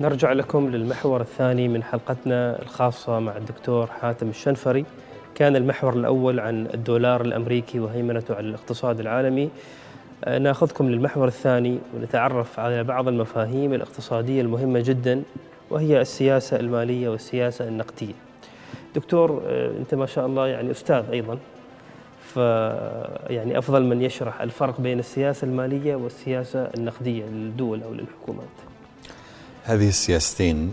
نرجع لكم للمحور الثاني من حلقتنا الخاصة مع الدكتور حاتم الشنفري. كان المحور الأول عن الدولار الأمريكي وهيمنته على الاقتصاد العالمي. ناخذكم للمحور الثاني ونتعرف على بعض المفاهيم الاقتصادية المهمة جدا، وهي السياسة المالية والسياسة النقدية. دكتور، أنت ما شاء الله يعني أستاذ أيضا، فيعني أفضل من يشرح الفرق بين السياسة المالية والسياسة النقدية للدول أو للحكومات. هذه السياستين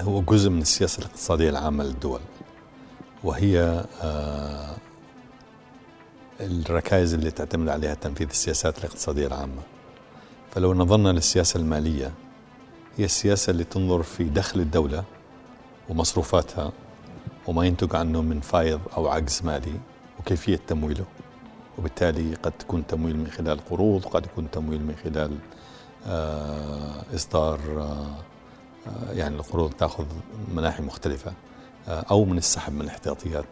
هو جزء من السياسة الاقتصادية العامة للدول، وهي الركائز اللي تعتمد عليها تنفيذ السياسات الاقتصادية العامة. فلو نظرنا للسياسة المالية، هي السياسة اللي تنظر في دخل الدولة ومصروفاتها وما ينتج عنه من فائض أو عجز مالي وكيفية تمويله، وبالتالي قد تكون تمويل من خلال قروض، قد يكون تمويل من خلال إصدار يعني القروض تأخذ مناحي مختلفة، أو من السحب من الاحتياطيات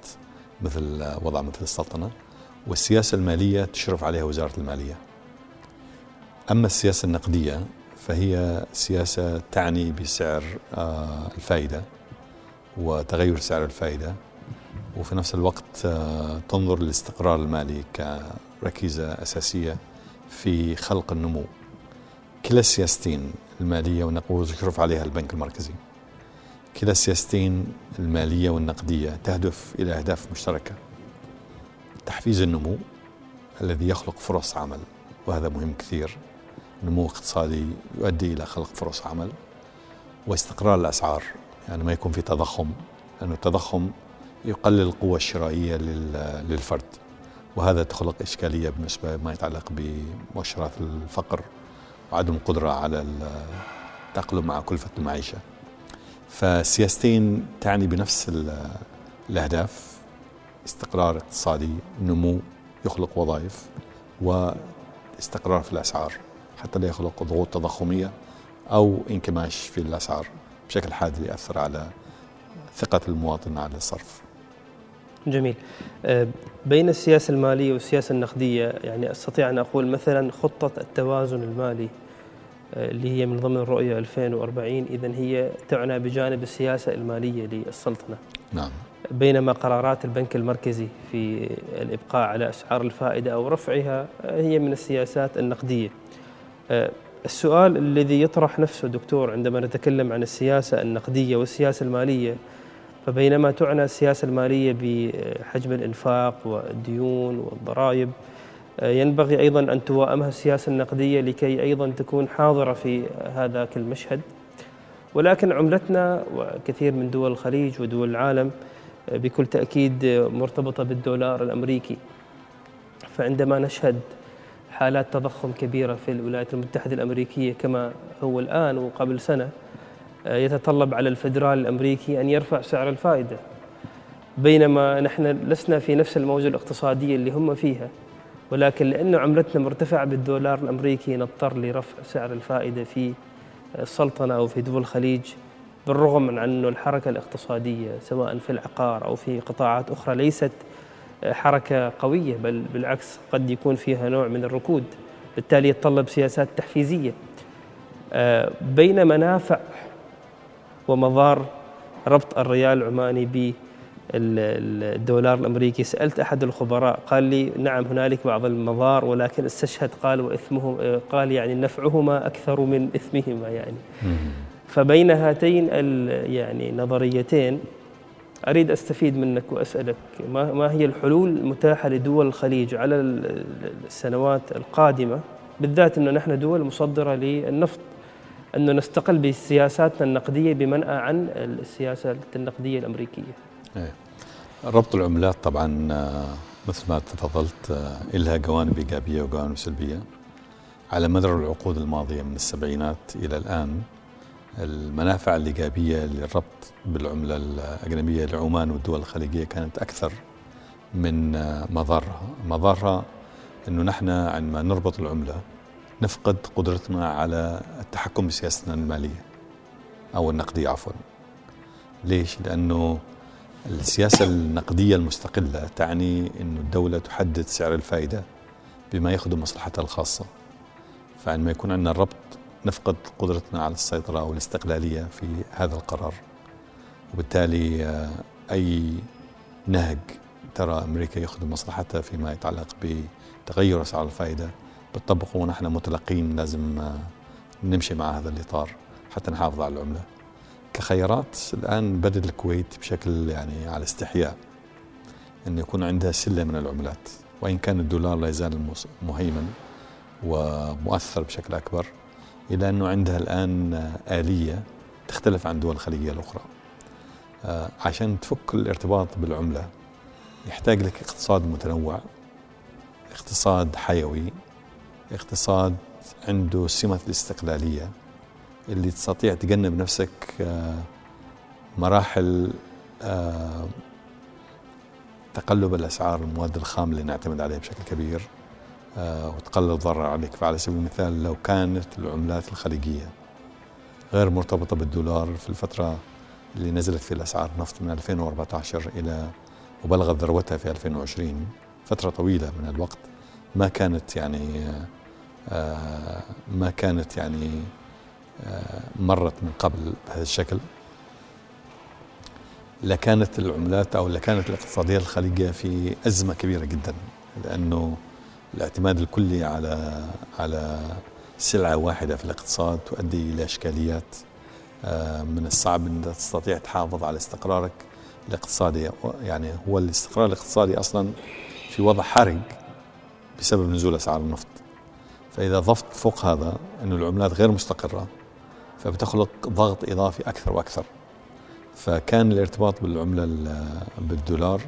مثل وضع مثل السلطنة. والسياسة المالية تشرف عليها وزارة المالية. أما السياسة النقدية فهي سياسة تعني بسعر الفائدة وتغير سعر الفائدة، وفي نفس الوقت تنظر للاستقرار المالي كركيزة أساسية في خلق النمو. كلا السياستين المالية والنقدية يشرف عليها البنك المركزي. كلا السياستين المالية والنقدية تهدف إلى أهداف مشتركة: تحفيز النمو الذي يخلق فرص عمل، وهذا مهم كثير، نمو اقتصادي يؤدي إلى خلق فرص عمل، واستقرار الأسعار، يعني ما يكون في تضخم، لأن التضخم يقلل القوة الشرائية للفرد، وهذا تخلق إشكالية بالنسبة ما يتعلق بمؤشرات الفقر وعدم القدرة على التأقلم مع كلفة المعيشة. فالسياستين تعني بنفس الأهداف: استقرار اقتصادي، نمو يخلق وظائف، واستقرار في الأسعار حتى لا يخلق ضغوط تضخمية أو انكماش في الأسعار بشكل حاد يأثر على ثقة المواطن على الصرف. جميل. بين السياسة المالية والسياسة النقدية يعني أستطيع أن أقول مثلا خطة التوازن المالي اللي هي من ضمن الرؤية 2040، إذن هي تعنى بجانب السياسة المالية للسلطنة. نعم. بينما قرارات البنك المركزي في الإبقاء على أسعار الفائدة أو رفعها هي من السياسات النقدية. السؤال الذي يطرح نفسه دكتور عندما نتكلم عن السياسة النقدية والسياسة المالية، فبينما تعنى السياسة المالية بحجم الإنفاق والديون والضرائب، ينبغي أيضا أن توائمها السياسة النقدية لكي أيضا تكون حاضرة في هذاك المشهد. ولكن عملتنا وكثير من دول الخليج ودول العالم بكل تأكيد مرتبطة بالدولار الأمريكي، فعندما نشهد حالات تضخم كبيرة في الولايات المتحدة الأمريكية كما هو الآن وقبل سنة، يتطلب على الفيدرال الأمريكي أن يرفع سعر الفائدة، بينما نحن لسنا في نفس الموجة الاقتصادية اللي هم فيها، ولكن لأن عملتنا مرتفعة بالدولار الأمريكي نضطر لرفع سعر الفائدة في السلطنة أو في دول الخليج، بالرغم من أن الحركة الاقتصادية سواء في العقار أو في قطاعات أخرى ليست حركة قوية، بل بالعكس قد يكون فيها نوع من الركود، بالتالي يتطلب سياسات تحفيزية. بين منافع ومضار ربط الريال العماني بالدولار الأمريكي، سألت أحد الخبراء قال لي نعم هنالك بعض المضار، ولكن استشهد قال وإثمهم، قال يعني نفعهما أكثر من إثمهما يعني. فبين هاتين يعني نظريتين أريد أستفيد منك وأسألك ما هي الحلول المتاحة لدول الخليج على السنوات القادمة، بالذات أنه نحن دول مصدرة للنفط، أنه نستقل بسياساتنا النقدية بمنأى عن السياسة النقدية الأمريكية. ربط العملات طبعا مثل ما تفضلت إلها جوانب إيجابية وجوانب سلبية. على مدار العقود الماضية من السبعينات إلى الآن، المنافع الإيجابية للربط بالعملة الأجنبية لعمان والدول الخليجية كانت أكثر من مضارها. مضارها أنه نحن عندما نربط العملة نفقد قدرتنا على التحكم بسياستنا المالية أو النقدية عفوا. ليش؟ لأنه السياسة النقدية المستقلة تعني أن الدولة تحدد سعر الفائدة بما يخدم مصلحتها الخاصة، فعندما يكون عندنا الربط نفقد قدرتنا على السيطرة أو الاستقلالية في هذا القرار. وبالتالي أي نهج ترى أمريكا يخدم مصلحتها فيما يتعلق بتغير أسعار الفائدة بالطبق، ونحن متلقين لازم نمشي مع هذا الإطار حتى نحافظ على العملة. كخيارات الآن بدل الكويت بشكل يعني على استحياء أن يكون عندها سلة من العملات، وإن كان الدولار لا يزال مهيمن ومؤثر بشكل أكبر، إلى أنه عندها الآن آلية تختلف عن دول الخليج الأخرى. عشان تفك الارتباط بالعملة يحتاج لك اقتصاد متنوع، اقتصاد حيوي، اقتصاد عنده سمة الاستقلالية اللي تستطيع تجنب نفسك مراحل تقلب الأسعار المواد الخام اللي نعتمد عليها بشكل كبير وتقلل الضرر عليك. فعلى سبيل المثال لو كانت العملات الخليجية غير مرتبطة بالدولار في الفترة اللي نزلت في الأسعار النفط من 2014 إلى وبلغت ذروتها في 2020، فترة طويلة من الوقت ما كانت مرت من قبل بهذا الشكل، لكانت العملات أو لكانت الاقتصادية الخليجية في أزمة كبيرة جدا، لأنه الاعتماد الكلي على سلعة واحدة في الاقتصاد تؤدي إلى إشكاليات من الصعب أن تستطيع تحافظ على استقرارك الاقتصادي. يعني هو الاستقرار الاقتصادي أصلا في وضع حرج بسبب نزول أسعار النفط، فإذا ضفت فوق هذا أنه العملات غير مستقرة فبتخلق ضغط إضافي أكثر وأكثر. فكان الارتباط بالعملة بالدولار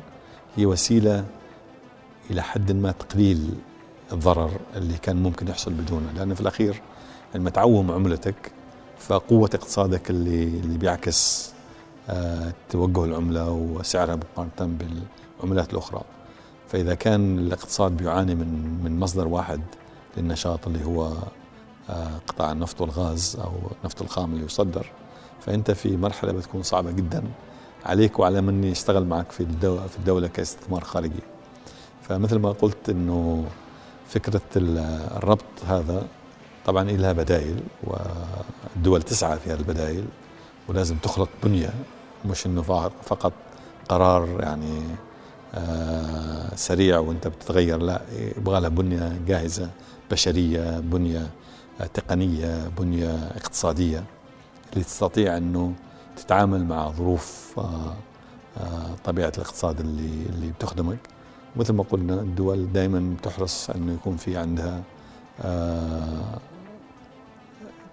هي وسيلة إلى حد ما تقليل الضرر اللي كان ممكن يحصل بدونه، لأن في الأخير لما تعوم عملتك فقوة اقتصادك اللي بيعكس توجه العملة وسعرها مقارنة بالعملات الأخرى. فإذا كان الاقتصاد بيعاني من مصدر واحد للنشاط اللي هو قطاع النفط والغاز أو النفط الخام اللي يصدر، فأنت في مرحلة بتكون صعبة جدا عليك وعلى من يشتغل معك في الدولة كاستثمار خارجي. فمثل ما قلت أنه فكرة الربط هذا طبعا لها بدائل، والدول تسعى في هذه البدائل، ولازم تخلق بنية، مش أنه فقط قرار يعني سريع وأنت بتتغير، لا، يبغى لها بنية جاهزة بشرية، بنية تقنية، بنية اقتصادية اللي تستطيع أنه تتعامل مع ظروف طبيعة الاقتصاد اللي بتخدمك. مثل ما قلنا الدول دائما تحرص أنه يكون في عندها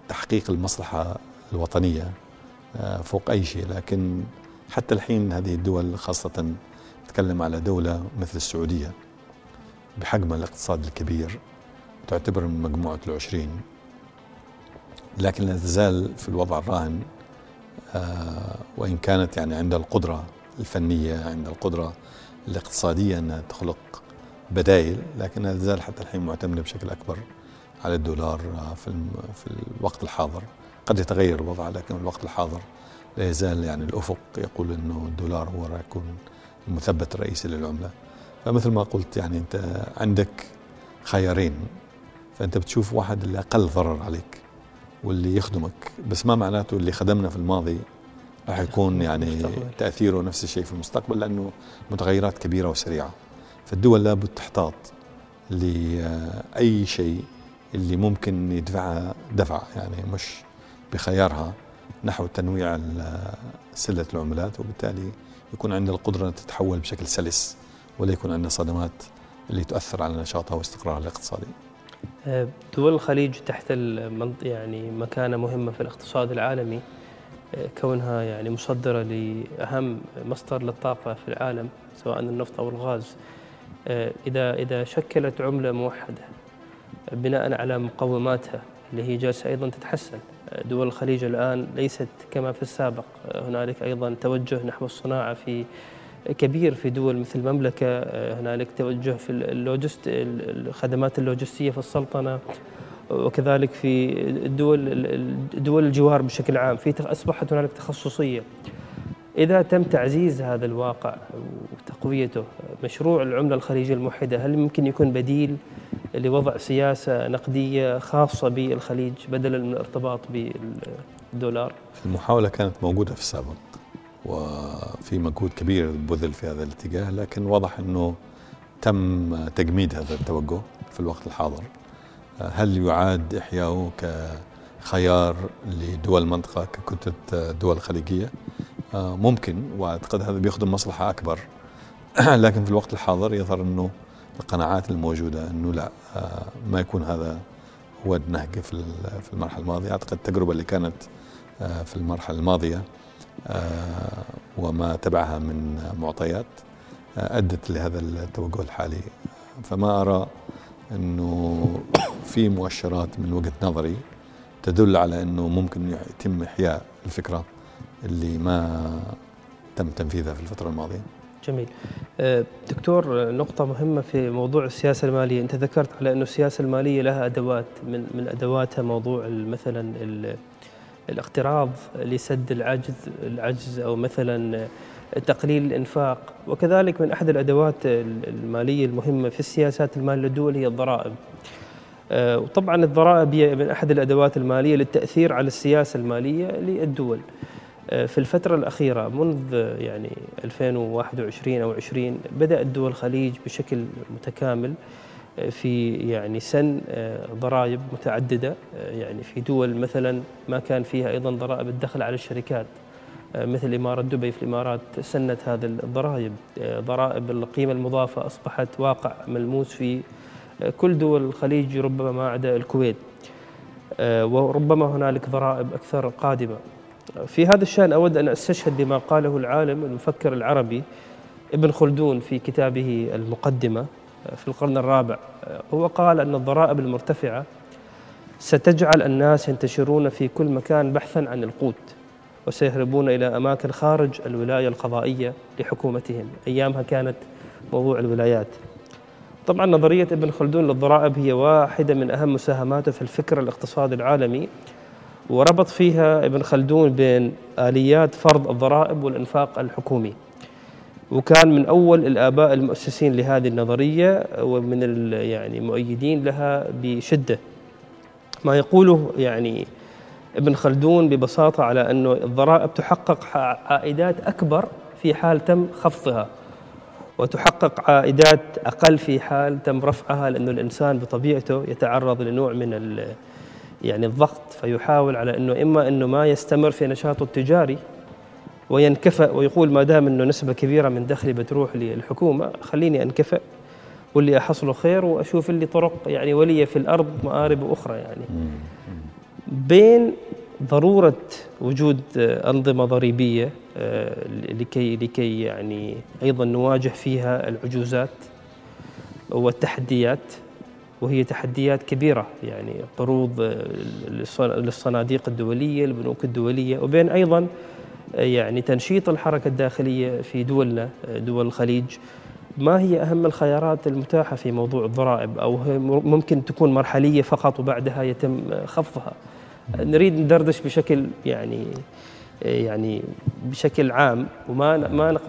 تحقيق المصلحة الوطنية فوق أي شيء، لكن حتى الحين هذه الدول، خاصة نتكلم على دولة مثل السعودية بحجمها الاقتصاد الكبير تعتبر من مجموعة ال20، لكن لا تزال في الوضع الراهن، وإن كانت يعني عندها القدرة الفنية، عندها القدرة الاقتصادية أنها تخلق بدائل، لكن لا تزال حتى الحين معتمدة بشكل أكبر على الدولار في الوقت الحاضر. قد يتغير الوضع، لكن في الوقت الحاضر لا يزال يعني الأفق يقول أنه الدولار هو راح يكون المثبت الرئيسي للعملة. فمثل ما قلت يعني أنت عندك خيارين، فأنت بتشوف واحد اللي أقل ضرر عليك واللي يخدمك، بس ما معناته اللي خدمنا في الماضي راح يكون يعني تأثيره نفس الشيء في المستقبل، لأنه متغيرات كبيرة وسريعة. فالدول لابد تحتاط لأي شيء اللي ممكن يدفعها دفع، يعني مش بخيارها، نحو تنويع سلة العملات، وبالتالي يكون عندنا القدرة أن تتحول بشكل سلس ولا يكون عندنا صدمات اللي تؤثر على نشاطها واستقرارها الاقتصادي. دول الخليج تحت يعني مكانة مهمة في الاقتصاد العالمي، كونها يعني مصدرة لأهم مصدر للطاقة في العالم سواء النفط أو الغاز. إذا شكلت عملة موحدة بناء على مقوماتها اللي هي جالسة أيضا تتحسن، دول الخليج الآن ليست كما في السابق، هنالك أيضا توجه نحو الصناعة في كبير في دول مثل المملكة، هنالك توجه في الخدمات اللوجستية في السلطنة، وكذلك في دول الجوار بشكل عام أصبحت هنالك تخصصية. إذا تم تعزيز هذا الواقع وتقويته، مشروع العملة الخليجية الموحدة هل ممكن يكون بديل لوضع سياسة نقدية خاصة بالخليج بدلا من الارتباط بالدولار. المحاولة كانت موجودة في السابق وفي مجهود كبير بذل في هذا الاتجاه، لكن واضح أنه تم تجميد هذا التوجه في الوقت الحاضر. هل يعاد إحياؤه كخيار لدول المنطقة ككتلة دول خليجية؟ ممكن، وأعتقد هذا بيخدم مصلحة أكبر، لكن في الوقت الحاضر يظهر أنه القناعات الموجودة أنه لا، ما يكون هذا هو النهج في المرحلة الماضية. أعتقد التجربة اللي كانت في المرحلة الماضية وما تبعها من معطيات أدت لهذا التوجه الحالي، فما أرى أنه في مؤشرات من وجهة نظري تدل على أنه ممكن يتم إحياء الفكرة اللي ما تم تنفيذها في الفترة الماضية. جميل. دكتور، نقطة مهمة في موضوع السياسة المالية، أنت ذكرت على أنه السياسة المالية لها أدوات، من أدواتها موضوع مثلا الاقتراض لسد العجز أو مثلا تقليل الإنفاق، وكذلك من أحد الأدوات المالية المهمة في السياسات المالية للدول هي الضرائب. وطبعا الضرائب هي من أحد الأدوات المالية للتأثير على السياسة المالية للدول. في الفترة الأخيرة منذ يعني 2021 أو 20 بدأت دول الخليج بشكل متكامل في يعني سن ضرائب متعددة، يعني في دول مثلا ما كان فيها أيضا ضرائب الدخل على الشركات مثل إمارة دبي في الإمارات سنت هذه الضرائب. ضرائب القيمة المضافة أصبحت واقع ملموس في كل دول الخليج ربما ما عدا الكويت، وربما هنالك ضرائب أكثر قادمة. في هذا الشأن أود أن أستشهد بما قاله العالم المفكر العربي ابن خلدون في كتابه المقدمة في القرن الرابع. هو قال أن الضرائب المرتفعة ستجعل الناس ينتشرون في كل مكان بحثا عن القوت، وسيهربون إلى أماكن خارج الولاية القضائية لحكومتهم. أيامها كانت موضوع الولايات. طبعا نظرية ابن خلدون للضرائب هي واحدة من أهم مساهماته في الفكر الاقتصادي العالمي، وربط فيها ابن خلدون بين آليات فرض الضرائب والإنفاق الحكومي، وكان من أول الآباء المؤسسين لهذه النظرية ومن يعني المؤيدين لها بشدة. ما يقوله يعني ابن خلدون ببساطة على أن الضرائب تحقق عائدات أكبر في حال تم خفضها، وتحقق عائدات أقل في حال تم رفعها، لأن الإنسان بطبيعته يتعرض لنوع من يعني الضغط، فيحاول على أنه إما أنه ما يستمر في نشاطه التجاري وينكفأ ويقول ما دام أنه نسبة كبيرة من دخلي بتروح للحكومة خليني أنكفأ واللي أحصله خير وأشوف اللي طرق يعني ولي في الأرض مآرب أخرى. يعني بين ضرورة وجود أنظمة ضريبية لكي يعني أيضا نواجه فيها العجوزات والتحديات، وهي تحديات كبيرة يعني قروض للصناديق الدولية، البنوك الدولية، وبين أيضا يعني تنشيط الحركة الداخلية في دولنا دول الخليج. ما هي أهم الخيارات المتاحة في موضوع الضرائب، أو ممكن تكون مرحلية فقط وبعدها يتم خفضها؟ نريد ندردش بشكل يعني بشكل عام، وما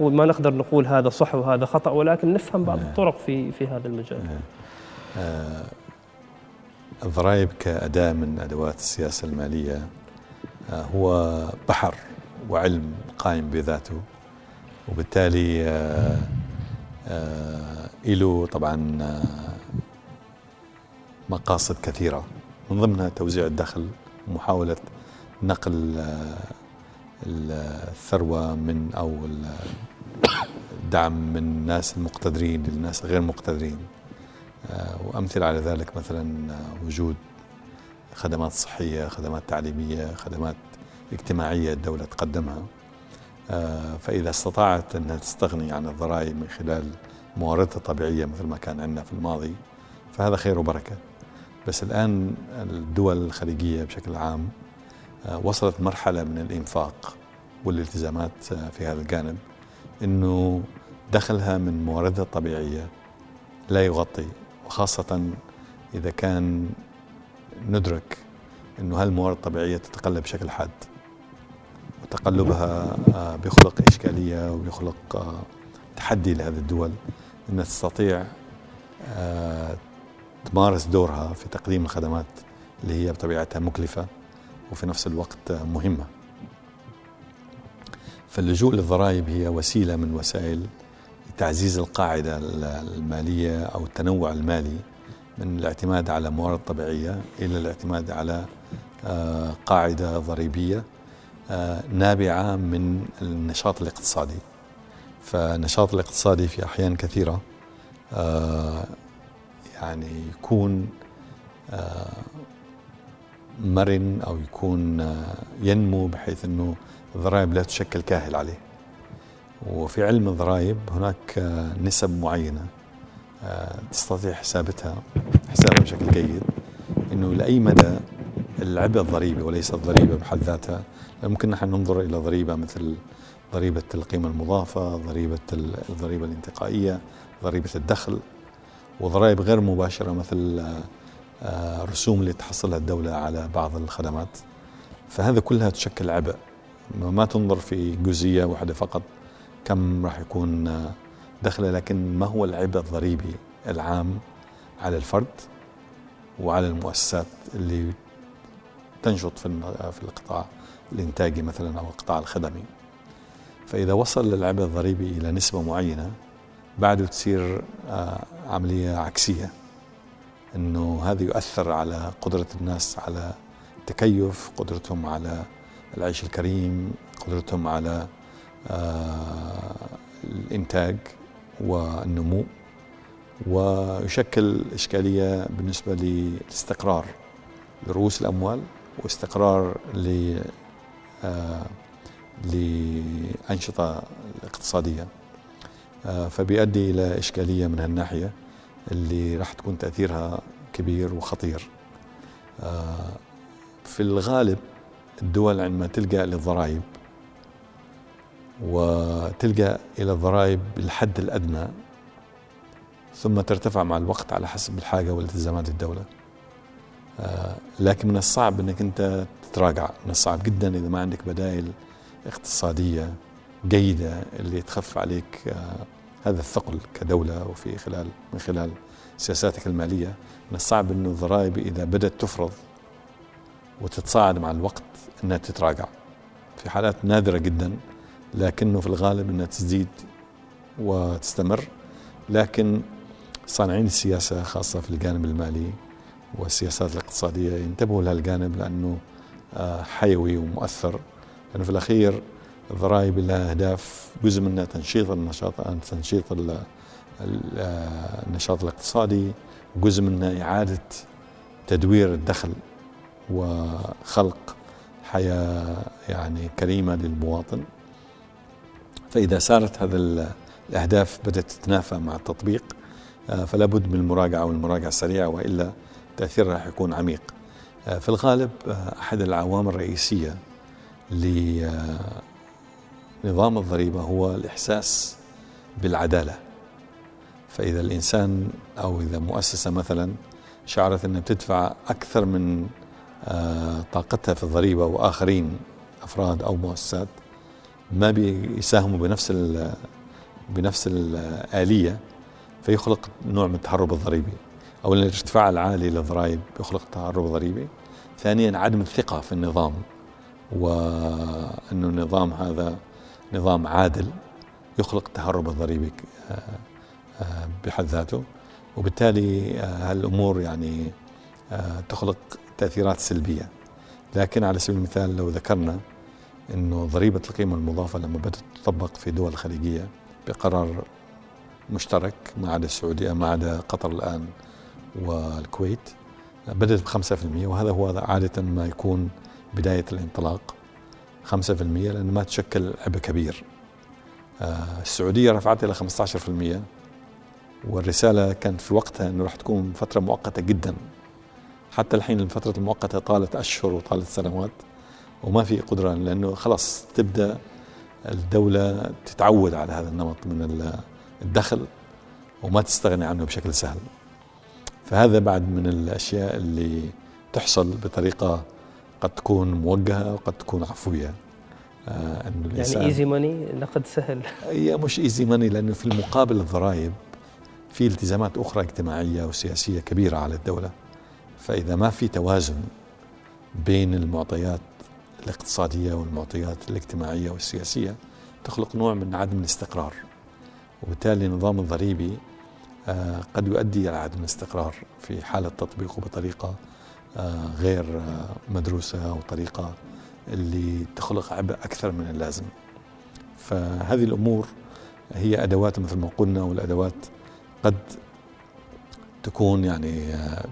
ما نقدر نقول هذا صح وهذا خطأ، ولكن نفهم بعض الطرق في هذا المجال. الضرائب كأداة من أدوات السياسة المالية هو بحر وعلم قائم بذاته، وبالتالي له طبعا مقاصد كثيرة، من ضمنها توزيع الدخل ومحاولة نقل الثروة من أو الدعم من الناس المقتدرين للناس غير المقتدرين، وأمثل على ذلك مثلا وجود خدمات صحية، خدمات تعليمية، خدمات اجتماعية الدولة تقدمها. فإذا استطاعت أنها تستغني عن الضرائب من خلال مواردها الطبيعية مثل ما كان عندنا في الماضي فهذا خير وبركة. بس الآن الدول الخليجية بشكل عام وصلت مرحلة من الإنفاق والالتزامات في هذا الجانب أنه دخلها من مواردها الطبيعية لا يغطي، وخاصة إذا كان ندرك أنه هالموارد الطبيعية تتقلب بشكل حاد، وتقلبها بيخلق إشكالية وبيخلق تحدي لهذه الدول أنها تستطيع تمارس دورها في تقديم الخدمات اللي هي بطبيعتها مكلفة وفي نفس الوقت مهمة. فاللجوء للضرائب هي وسيلة من وسائل تعزيز القاعدة المالية أو التنوع المالي من الاعتماد على موارد طبيعية إلى الاعتماد على قاعدة ضريبية نابعة من النشاط الاقتصادي. فالنشاط الاقتصادي في أحيان كثيرة يعني يكون مرن أو يكون ينمو بحيث أنه الضرائب لا تشكل كاهل عليه. وفي علم الضرائب هناك نسب معينة تستطيع حسابها بشكل جيد، أنه لأي مدى العبء الضريبي وليس الضريبة بحد ذاتها. ممكن نحن ننظر إلى ضريبة مثل ضريبة القيمة المضافة، ضريبة الضريبة الانتقائية، ضريبة الدخل، وضرائب غير مباشرة مثل رسوم اللي تحصلها الدولة على بعض الخدمات. فهذا كلها تشكل عبء، ما تنظر في جزئية واحدة فقط كم راح يكون دخله، لكن ما هو العبء الضريبي العام على الفرد وعلى المؤسسات اللي تنشط في القطاع الإنتاجي مثلا أو القطاع الخدمي. فإذا وصل العبء الضريبي إلى نسبة معينة بعده تصير عملية عكسية، أنه هذا يؤثر على قدرة الناس على التكيف، قدرتهم على العيش الكريم، قدرتهم على الإنتاج والنمو، ويشكل إشكالية بالنسبة للاستقرار لرؤوس الأموال واستقرار لأنشطة الاقتصادية. فبيؤدي إلى إشكالية من هالناحية اللي راح تكون تأثيرها كبير وخطير. في الغالب الدول عندما تلجأ للضرائب وتلجأ إلى الضرائب بالحد الأدنى ثم ترتفع مع الوقت على حسب الحاجة والالتزامات الدولة، لكن من الصعب أنك أنت تتراجع. من الصعب جدا إذا ما عندك بدائل اقتصادية جيدة اللي تخف عليك هذا الثقل كدولة، وفي خلال من خلال سياساتك المالية. من الصعب أنه الضرائب إذا بدأت تفرض وتتصاعد مع الوقت أنها تتراجع في حالات نادرة جدا، لكنه في الغالب أنها تزيد وتستمر. لكن صانعين السياسة خاصة في الجانب المالي والسياسات الاقتصادية ينتبهوا لهذا الجانب لأنه حيوي ومؤثر، لأنه في الأخير الضرائب لها أهداف، جزء منها تنشيط النشاط الاقتصادي، وجزء منها إعادة تدوير الدخل وخلق حياة يعني كريمة للمواطن. فإذا صارت هذا الأهداف بدأت تتنافى مع التطبيق فلا بد من المراجعة، والمراجعة السريعة، وإلا تأثيرها راح يكون عميق. في الغالب أحد العوامل الرئيسية لنظام الضريبة هو الإحساس بالعدالة. فإذا الإنسان أو إذا مؤسسة مثلا شعرت أنها بتدفع أكثر من طاقتها في الضريبة وآخرين أفراد أو مؤسسات ما بيساهموا بنفس الآلية، فيخلق نوع من التهرب الضريبي. أولا الارتفاع العالي للضرائب يخلق تهرب ضريبي. ثانيا عدم الثقة في النظام، وأنه النظام هذا نظام عادل، يخلق تهرب الضريبي بحد ذاته. وبالتالي هالأمور يعني تخلق تأثيرات سلبية. لكن على سبيل المثال لو ذكرنا أنه ضريبة القيمة المضافة لما بدأت تطبق في دول خليجية بقرار مشترك ما عدا السعودية ما عدا قطر الآن والكويت بدأت ب5%، وهذا هو عادة ما يكون بداية الانطلاق 5%، لأن ما تشكل عبء كبير. السعودية رفعت إلى 15%، والرسالة كانت في وقتها أنه راح تكون فترة مؤقتة جدا. حتى الحين الفترة المؤقتة طالت أشهر وطالت سنوات وما في قدرة، لأنه خلاص تبدأ الدولة تتعود على هذا النمط من الدخل وما تستغني عنه بشكل سهل. فهذا بعد من الأشياء اللي تحصل بطريقة قد تكون موجهة وقد تكون عفوية. يعني إيزي ماني، نقد سهل. هي مش إيزي ماني، لأنه في المقابل الضرائب في التزامات أخرى اجتماعية وسياسية كبيرة على الدولة. فإذا ما في توازن بين المعطيات الاقتصادية والمعطيات الاجتماعية والسياسية تخلق نوع من عدم الاستقرار، وبالتالي النظام الضريبي قد يؤدي إلى عدم الاستقرار في حالة تطبيقه بطريقة غير مدروسة أو طريقة اللي تخلق عبء أكثر من اللازم. فهذه الأمور هي أدوات مثل ما قلنا، والأدوات قد تكون يعني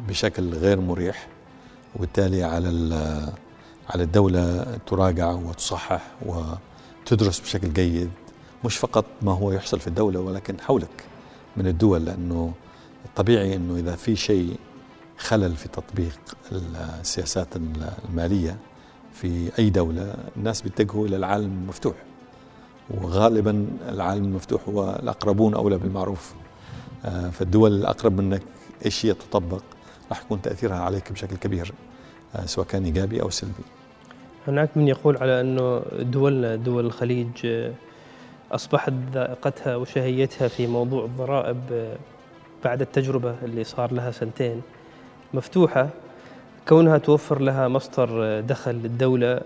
بشكل غير مريح، وبالتالي على الدولة تراجع وتصحح وتدرس بشكل جيد، مش فقط ما هو يحصل في الدولة ولكن حولك من الدول، لأنه طبيعي أنه إذا في شيء خلل في تطبيق السياسات المالية في أي دولة الناس بيتجهوا إلى العالم المفتوح، وغالبا العالم المفتوح هو الأقربون أولى بالمعروف. فالدول الأقرب منك إيش هي تطبق راح يكون تأثيرها عليك بشكل كبير، سواء كان إيجابي أو سلبي. هناك من يقول على أنه دولنا دول الخليج أصبحت ذائقتها وشهيتها في موضوع الضرائب بعد التجربة اللي صار لها سنتين مفتوحة، كونها توفر لها مصدر دخل للدولة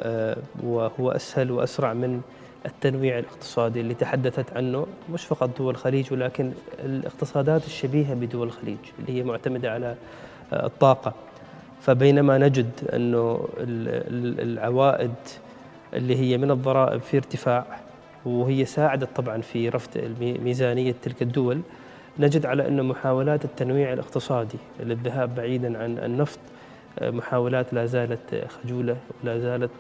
وهو أسهل وأسرع من التنويع الاقتصادي اللي تحدثت عنه مش فقط دول الخليج ولكن الاقتصادات الشبيهة بدول الخليج اللي هي معتمدة على الطاقة. فبينما نجد أنه العوائد اللي هي من الضرائب في ارتفاع، وهي ساعدت طبعا في رفع ميزانية تلك الدول، نجد على أن محاولات التنويع الاقتصادي للذهاب بعيدا عن النفط محاولات لا زالت خجولة، ولا زالت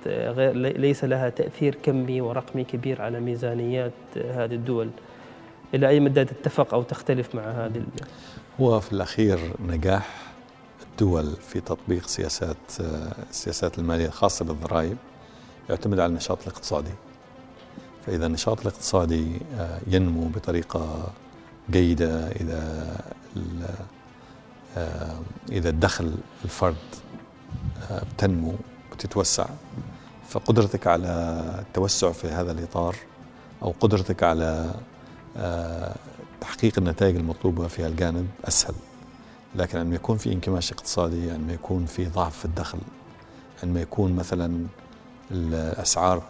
ليس لها تأثير كمي ورقمي كبير على ميزانيات هذه الدول. إلى أي مدى تتفق أو تختلف مع هذه؟ هو في الأخير نجاح الدول في تطبيق السياسات المالية الخاصة بالضرائب يعتمد على النشاط الاقتصادي. فإذا النشاط الاقتصادي ينمو بطريقة جيدة، إذا الدخل الفرد بتنمو وتتوسع، فقدرتك على التوسع في هذا الإطار أو قدرتك على تحقيق النتائج المطلوبة في هالجانب أسهل. لكن عندما يكون في انكماش اقتصادي، عندما يكون في ضعف في الدخل، عندما يكون مثلا الأسعار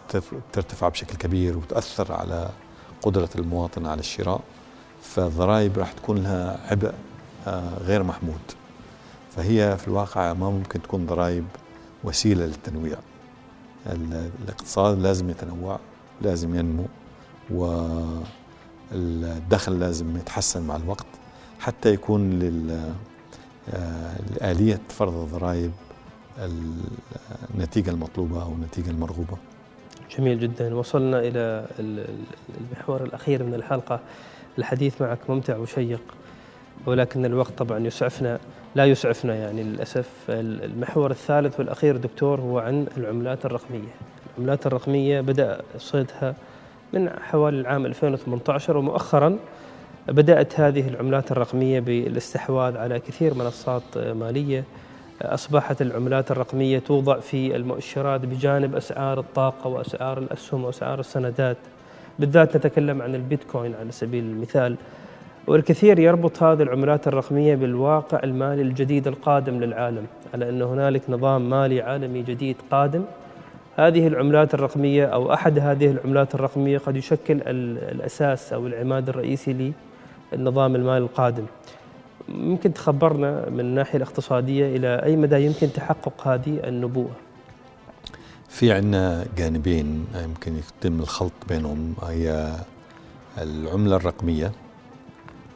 ترتفع بشكل كبير وتأثر على قدرة المواطن على الشراء، فالضرائب راح تكون لها عبء غير محمود. فهي في الواقع ما ممكن تكون ضرائب وسيلة للتنويع. الاقتصاد لازم يتنوع، لازم ينمو، والدخل لازم يتحسن مع الوقت حتى يكون لآلية فرض الضرائب النتيجة المطلوبة أو النتيجة المرغوبة. جميل جدا. وصلنا إلى المحور الأخير من الحلقة. الحديث معك ممتع وشيق، ولكن الوقت طبعا لا يسعفنا يعني للأسف. المحور الثالث والأخير دكتور هو عن العملات الرقمية. العملات الرقمية بدأ صيدها من حوالي العام 2018، ومؤخرا بدأت هذه العملات الرقمية بالاستحواذ على كثير منصات مالية. أصبحت العملات الرقمية توضع في المؤشرات بجانب أسعار الطاقة وأسعار الأسهم وأسعار السندات، بالذات نتكلم عن البيتكوين على سبيل المثال. والكثير يربط هذه العملات الرقمية بالواقع المالي الجديد القادم للعالم، على أن هنالك نظام مالي عالمي جديد قادم. هذه العملات الرقمية أو أحد هذه العملات الرقمية قد يشكل الأساس أو العماد الرئيسي للنظام المالي القادم. ممكن تخبرنا من الناحية الاقتصادية إلى أي مدى يمكن تحقق هذه النبوءة؟ في عندنا جانبين يمكن يتم الخلط بينهم، هي العملة الرقمية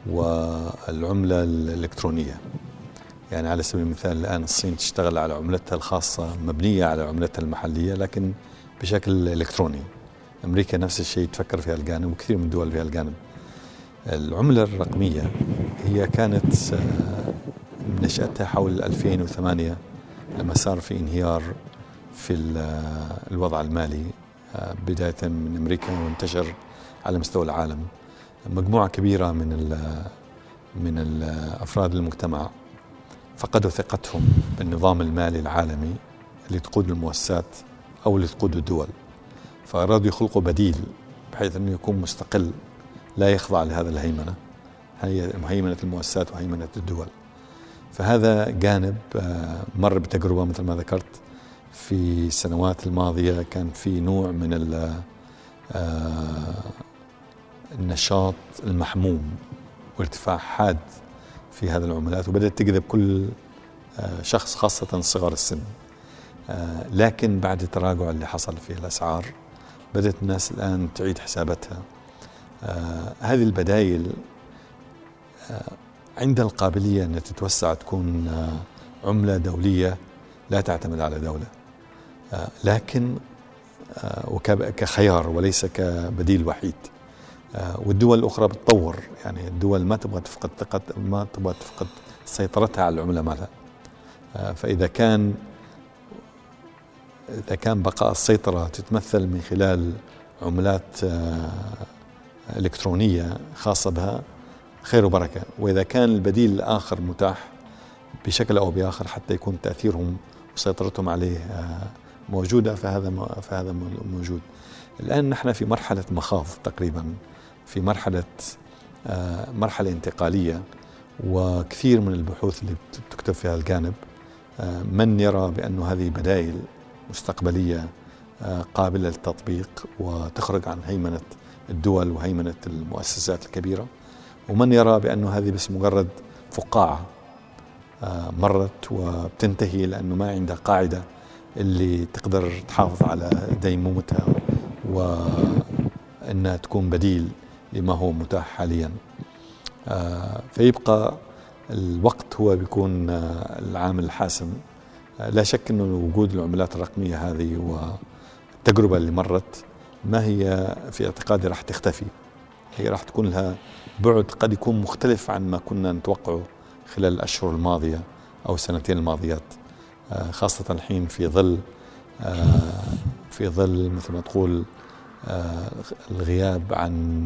والعملة الإلكترونية. يعني على سبيل المثال الآن الصين تشتغل على عملتها الخاصة مبنية على عملتها المحلية لكن بشكل إلكتروني. أمريكا نفس الشيء تفكر في هالجانب، وكثير من الدول في هالجانب. العملة الرقمية هي كانت نشأتها حول 2008 لما صار في انهيار في الوضع المالي بداية من أمريكا وانتشر على مستوى العالم. مجموعة كبيرة من أفراد المجتمع فقدوا ثقتهم بالنظام المالي العالمي اللي تقود المؤسسات أو اللي تقود الدول، فأرادوا يخلقوا بديل بحيث أنه يكون مستقل لا يخضع لهذا الهيمنة. هيمنة المؤسسات وهيمنة الدول. فهذا جانب مر بتجربة مثل ما ذكرت في السنوات الماضية، كان في نوع من النشاط المحموم وارتفاع حاد في هذه العملات، وبدأت تجذب كل شخص خاصة صغر السن. لكن بعد التراجع اللي حصل في الأسعار بدأت الناس الآن تعيد حساباتها. هذه البدائل عند القابلية أن تتوسع، تكون عملة دولية لا تعتمد على دولة، لكن كخيار وليس كبديل وحيد. والدول الأخرى بتطور، يعني الدول ما تبغى تفقد سيطرتها على العملة مالها. فإذا كان بقاء السيطرة تتمثل من خلال عملات إلكترونية خاصة بها خير وبركة، وإذا كان البديل الآخر متاح بشكل أو بآخر حتى يكون تأثيرهم وسيطرتهم عليه موجودة، فهذا موجود. الآن نحن في مرحلة مخاض تقريبا، في مرحلة انتقالية، وكثير من البحوث اللي بتكتب في هذا الجانب. من يرى بأن هذه بدائل مستقبلية قابلة للتطبيق وتخرج عن هيمنة الدول وهيمنة المؤسسات الكبيرة، ومن يرى بأن هذه بس مجرد فقاعة مرت وبتنتهي لأنه ما عندها قاعدة اللي تقدر تحافظ على ديمومتها وأنها تكون بديل لما هو متاح حاليا. فيبقى الوقت هو بيكون العامل الحاسم. لا شك أنه وجود العملات الرقمية هذه والتجربة اللي مرت ما هي في اعتقادي راح تختفي، هي راح تكون لها بعد قد يكون مختلف عن ما كنا نتوقعه خلال الأشهر الماضية أو السنتين الماضيات، خاصة الحين في ظل مثل ما تقول الغياب عن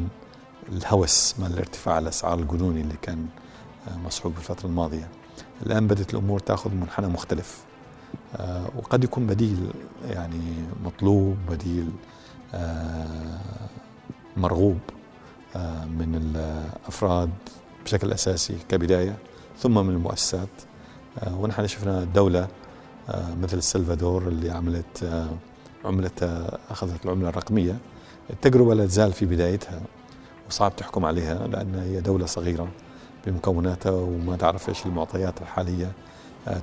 الهوس مع الارتفاع الأسعار الجنوني اللي كان مصحوب بالفترة الماضية. الآن بدأت الأمور تأخذ منحنى مختلف، وقد يكون بديل يعني مطلوب، بديل مرغوب من الأفراد بشكل أساسي كبداية، ثم من المؤسسات. ونحن شفنا دولة مثل السلفادور اللي أخذت العملة الرقمية. التجربة لا تزال في بدايتها وصعب تحكم عليها لأنها هي دولة صغيرة بمكوناتها وما تعرف إيش المعطيات الحالية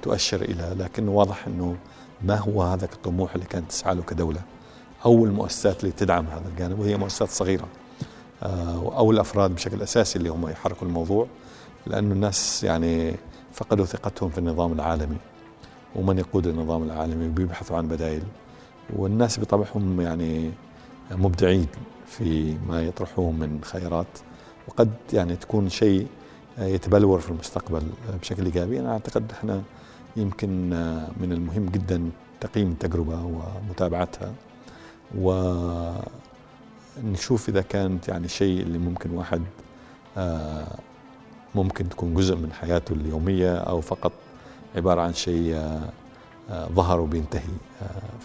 تؤشر إلى، لكن واضح أنه ما هو هذا الطموح اللي كانت تسعى له كدولة أو المؤسسات اللي تدعم هذا الجانب، وهي مؤسسات صغيرة، أو الأفراد بشكل أساسي اللي هم يحركوا الموضوع، لأن الناس يعني فقدوا ثقتهم في النظام العالمي ومن يقود النظام العالمي وبيبحثوا عن بدائل. والناس بطبعهم يعني مبدعين في ما يطرحوه من خيارات، وقد يعني تكون شيء يتبلور في المستقبل بشكل إيجابي. أنا أعتقد إحنا يمكن من المهم جدا تقييم التجربة ومتابعتها ونشوف إذا كانت يعني شيء اللي ممكن واحد ممكن تكون جزء من حياته اليومية أو فقط عبارة عن شيء ظهر وبينتهي.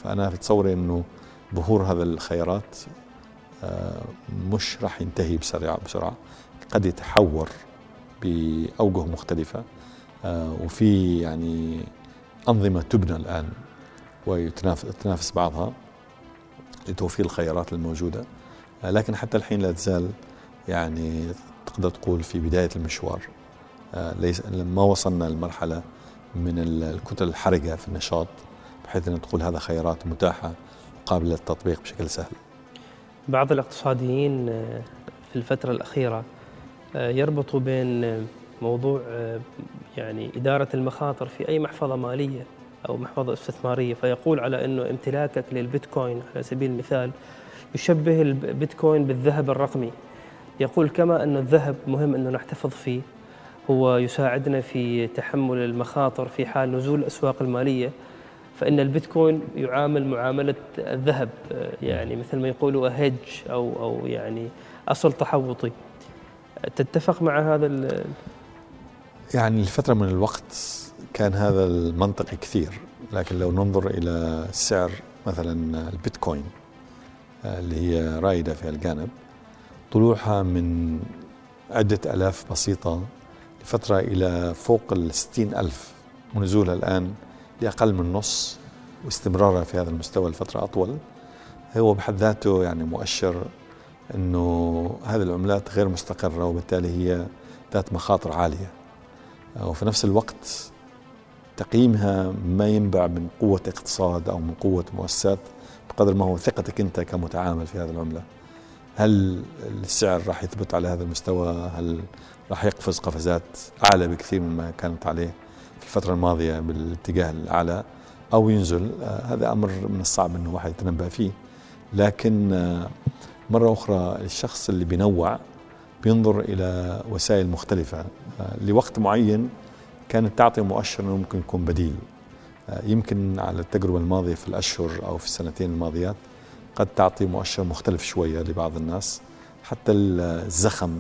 فأنا أتصور أنه ظهور هذا الخيارات مش راح ينتهي بسرعة، قد يتحور بأوجه مختلفة، وفي يعني أنظمة تبنى الآن ويتنافس بعضها لتوفير الخيارات الموجودة. لكن حتى الحين لا تزال يعني تقدر تقول في بداية المشوار، ليس لما وصلنا لمرحلة من الكتل الحرجة في النشاط بحيث أن تقول هذا خيارات متاحة قابلة للتطبيق بشكل سهل. بعض الاقتصاديين في الفترة الأخيرة يربطوا بين موضوع يعني إدارة المخاطر في أي محفظة مالية أو محفظة استثمارية، فيقول على أنه امتلاكك للبيتكوين على سبيل المثال يشبه البيتكوين بالذهب الرقمي. يقول كما أن الذهب مهم أنه نحتفظ فيه، هو يساعدنا في تحمل المخاطر في حال نزول الأسواق المالية، فإن البيتكوين يعامل معاملة الذهب، يعني مثل ما يقولوا هيدج أو يعني أصل تحوطي. تتفق مع هذا يعني الفترة من الوقت كان هذا المنطقي كثير، لكن لو ننظر إلى سعر مثلا البيتكوين اللي هي رائدة في الجانب، طلوعها من عدة آلاف بسيطة لفترة إلى فوق ال60 ألف، ونزولها الآن لأقل من نص، واستمرارها في هذا المستوى لفترة أطول، هو بحد ذاته يعني مؤشر أنه هذه العملات غير مستقرة، وبالتالي هي ذات مخاطر عالية، وفي نفس الوقت تقييمها ما ينبع من قوة اقتصاد أو من قوة مؤسسات بقدر ما هو ثقتك أنت كمتعامل في هذه العملة. هل السعر راح يثبت على هذا المستوى؟ هل راح يقفز قفزات أعلى بكثير مما كانت عليه في الفترة الماضية بالاتجاه الأعلى أو ينزل؟ هذا أمر من الصعب أنه واحد يتنبأ فيه، لكن مرة أخرى الشخص اللي بينوع بينظر إلى وسائل مختلفة لوقت معين كانت تعطي مؤشر أنه ممكن يكون بديل. يمكن على التجربة الماضية في الأشهر أو في السنتين الماضيات قد تعطي مؤشر مختلف شوية لبعض الناس، حتى الزخم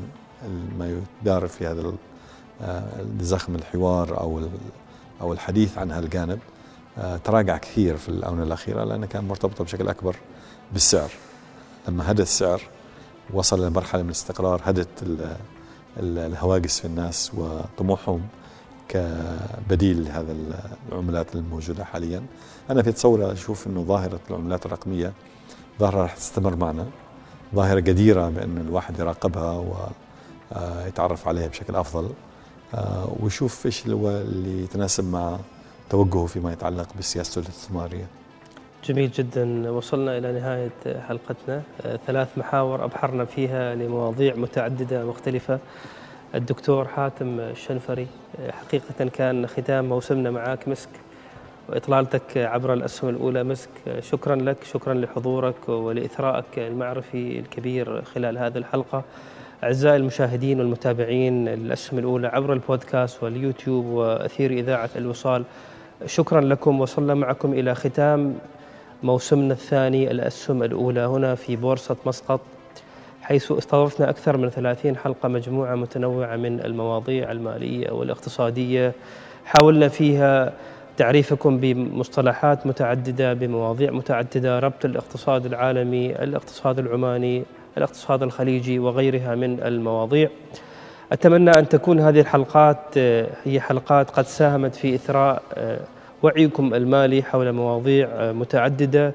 ما يدار في هذا الزخم الحوار أو الحديث عن هذا الجانب تراجع كثير في الآونة الأخيرة، لأنه كان مرتبطة بشكل أكبر بالسعر. لما هدى السعر وصل لمرحلة من الاستقرار هدت الهواجس في الناس وطموحهم كبديل لهذا العملات الموجودة حاليا. أنا في تصور أشوف أنه ظاهرة العملات الرقمية ظاهرة راح تستمر معنا، ظاهرة جديرة بأن الواحد يراقبها ويتعرف عليها بشكل أفضل ويشوف إيش اللي يتناسب مع توجهه فيما يتعلق بالسياسة الاستثمارية. جميل جدا، وصلنا إلى نهاية حلقتنا. ثلاث محاور أبحرنا فيها لمواضيع متعددة مختلفة. الدكتور حاتم الشنفري، حقيقة كان ختام موسمنا معك مسك، وإطلالتك عبر الأسهم الأولى مسك. شكرا لك، شكرا لحضورك ولإثراءك المعرفي الكبير خلال هذه الحلقة. أعزائي المشاهدين والمتابعين، الأسهم الأولى عبر البودكاست واليوتيوب وأثير إذاعة الوصال، شكرا لكم. وصلنا معكم إلى ختام موسمنا الثاني الأسهم الأولى هنا في بورصة مسقط، حيث استضفنا أكثر من 30 حلقة، مجموعة متنوعة من المواضيع المالية والاقتصادية، حاولنا فيها تعريفكم بمصطلحات متعددة بمواضيع متعددة، ربط الاقتصاد العالمي، الاقتصاد العماني، الاقتصاد الخليجي وغيرها من المواضيع. أتمنى أن تكون هذه الحلقات هي حلقات قد ساهمت في إثراء وعيكم المالي حول مواضيع متعددة.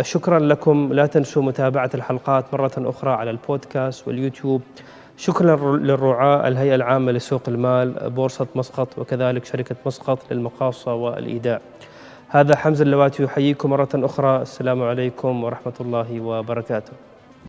شكرا لكم، لا تنسوا متابعة الحلقات مرة أخرى على البودكاست واليوتيوب. شكرا للرعاة الهيئة العامة لسوق المال بورصة مسقط، وكذلك شركة مسقط للمقاصة والإيداع. هذا حمزة اللواتي يحييكم مرة أخرى، السلام عليكم ورحمة الله وبركاته.